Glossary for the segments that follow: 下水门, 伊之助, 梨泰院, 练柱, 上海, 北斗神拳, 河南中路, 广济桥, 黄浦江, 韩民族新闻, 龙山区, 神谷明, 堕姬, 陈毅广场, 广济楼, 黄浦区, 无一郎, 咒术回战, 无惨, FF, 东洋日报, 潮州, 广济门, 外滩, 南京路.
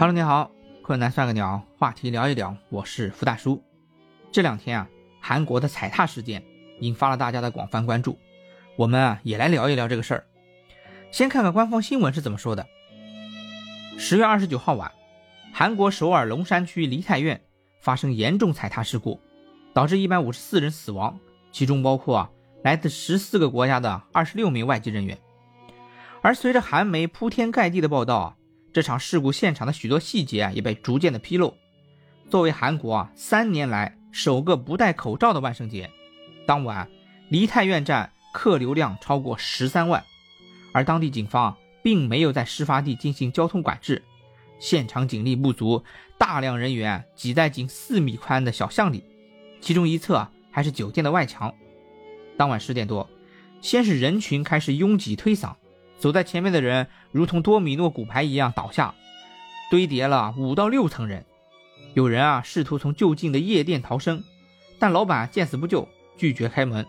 Hello， 你好，困难算个鸟，话题聊一聊，我是傅大叔。这两天啊，韩国的踩踏事件引发了大家的广泛关注，我们啊也来聊一聊这个事儿。先看看官方新闻是怎么说的。10月29号晚，韩国首尔龙山区梨泰院发生严重踩踏事故，导致154人死亡，其中包括来自14个国家的26名外籍人员。而随着韩媒铺天盖地的报道，这场事故现场的许多细节也被逐渐的披露。作为韩国3年来首个不戴口罩的万圣节，当晚梨泰院站客流量超过13万，而当地警方并没有在事发地进行交通管制，现场警力不足，大量人员挤在仅4米宽的小巷里，其中一侧还是酒店的外墙。当晚10点多，先是人群开始拥挤推搡，走在前面的人如同多米诺骨牌一样倒下，堆叠了5到6层人。有人试图从就近的夜店逃生，但老板见死不救，拒绝开门。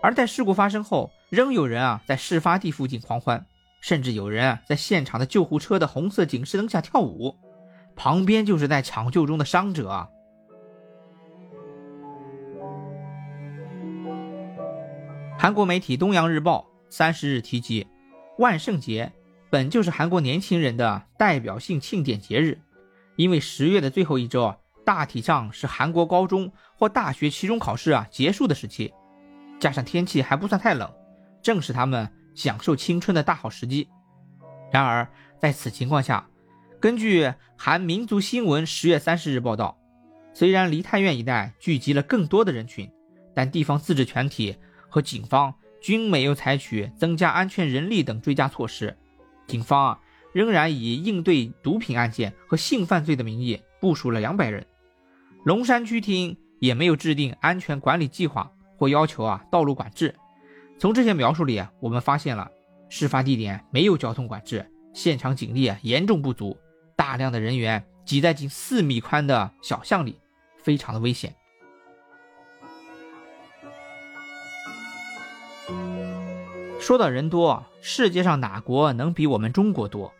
而在事故发生后，仍有人在事发地附近狂欢，甚至有人在现场的救护车的红色警示灯下跳舞，旁边就是在抢救中的伤者。韩国媒体《东洋日报》30日提及，万圣节本就是韩国年轻人的代表性庆典节日，因为10月的最后一周大体上是韩国高中或大学期中考试结束的时期，加上天气还不算太冷，正是他们享受青春的大好时机。然而在此情况下，根据韩民族新闻10月30日报道，虽然梨泰院一带聚集了更多的人群，但地方自治团体和警方均没有采取增加安全人力等追加措施，警方仍然以应对毒品案件和性犯罪的名义部署了200人。龙山区厅也没有制定安全管理计划或要求道路管制。从这些描述里我们发现了事发地点没有交通管制，现场警力严重不足，大量的人员挤在仅4米宽的小巷里，非常的危险。说到人多，世界上哪国能比我们中国多？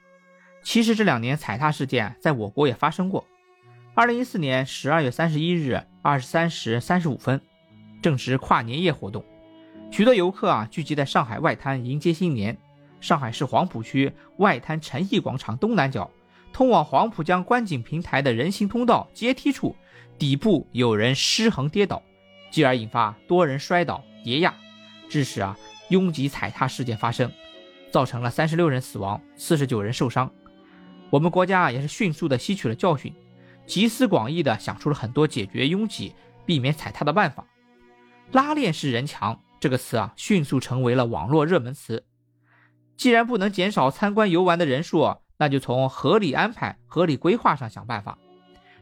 其实这2年踩踏事件在我国也发生过。2014年12月31日23时35分，正值跨年夜活动，许多游客聚集在上海外滩迎接新年。上海市黄浦区外滩陈毅广场东南角通往黄浦江观景平台的人行通道阶梯处底部有人失衡跌倒，继而引发多人摔倒跌压，致使拥挤踩踏事件发生，造成了36人死亡49人受伤。我们国家也是迅速的吸取了教训，集思广益的想出了很多解决拥挤避免踩踏的办法。拉链式人墙这个词迅速成为了网络热门词。既然不能减少参观游玩的人数，那就从合理安排合理规划上想办法。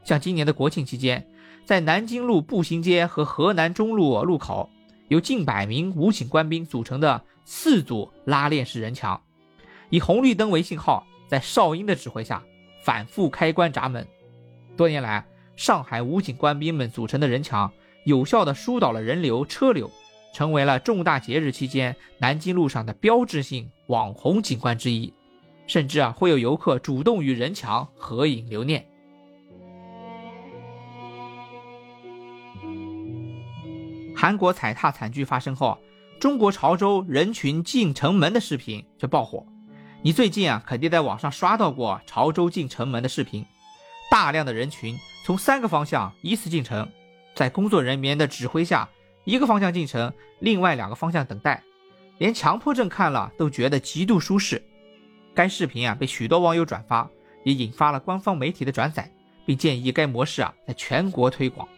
像今年的国庆期间，在南京路步行街和河南中路路口由近100名武警官兵组成的4组拉链式人墙，以红绿灯为信号，在哨音的指挥下反复开关闸门。多年来，上海武警官兵们组成的人墙有效地疏导了人流车流，成为了重大节日期间南京路上的标志性网红景观之一，甚至会有游客主动与人墙合影留念。韩国踩踏惨剧发生后，中国潮州人群进城门的视频就爆火。你最近肯定在网上刷到过潮州进城门的视频，大量的人群从3个方向依次进城，在工作人员的指挥下，一个方向进城，另外2个方向等待，连强迫症看了都觉得极度舒适。该视频被许多网友转发，也引发了官方媒体的转载，并建议该模式在全国推广。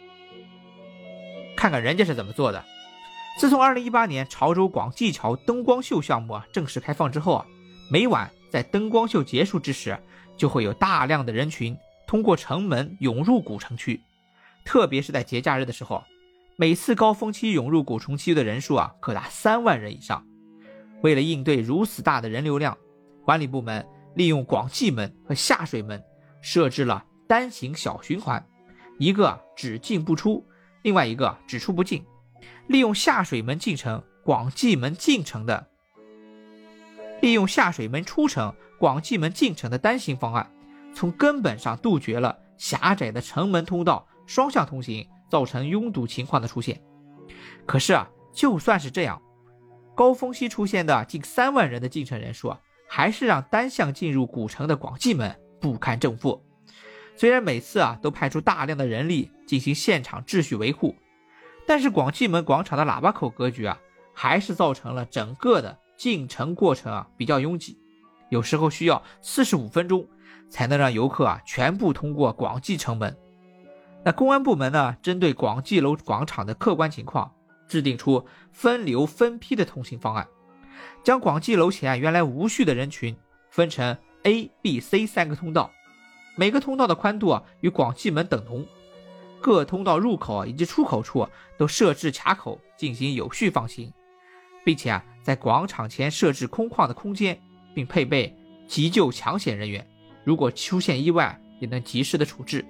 看看人家是怎么做的。自从2018年潮州广济桥灯光秀项目正式开放之后，每晚在灯光秀结束之时，就会有大量的人群通过城门涌入古城区。特别是在节假日的时候，每次高峰期涌入古城区的人数可达3万人以上。为了应对如此大的人流量，管理部门利用广济门和下水门设置了单行小循环，一个只进不出，另外一个只出不进，利用下水门出城广济门进城的单行方案，从根本上杜绝了狭窄的城门通道双向通行造成拥堵情况的出现。可是啊，就算是这样，高峰期出现的近3万人的进城人数啊，还是让单向进入古城的广济门不堪正负。虽然每次啊都派出大量的人力进行现场秩序维护，但是广济门广场的喇叭口格局啊，还是造成了整个的进城过程啊比较拥挤，有时候需要45分钟才能让游客啊全部通过广济城门。那公安部门呢，针对广济楼广场的客观情况，制定出分流分批的通行方案，将广济楼前原来无序的人群分成 A、B、C 3个通道，每个通道的宽度啊与广济门等同，各通道入口以及出口处都设置卡口进行有序放行，并且啊在广场前设置空旷的空间，并配备急救抢险人员，如果出现意外也能及时的处置。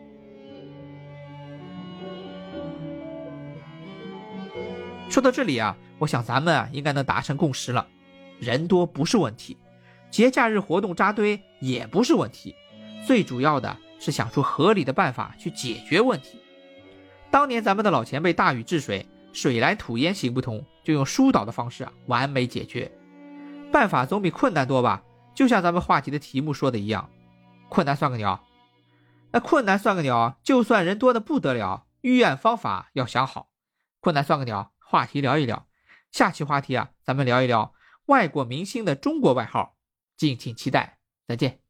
说到这里啊，我想咱们应该能达成共识了，人多不是问题，节假日活动扎堆也不是问题，最主要的是想出合理的办法去解决问题。当年咱们的老前辈大禹治水，水来土淹行不通，就用疏导的方式完美解决，办法总比困难多吧。就像咱们话题的题目说的一样，困难算个鸟。那困难算个鸟，就算人多的不得了，预案方法要想好。困难算个鸟话题聊一聊，下期话题啊，咱们聊一聊外国明星的中国外号，敬请期待，再见。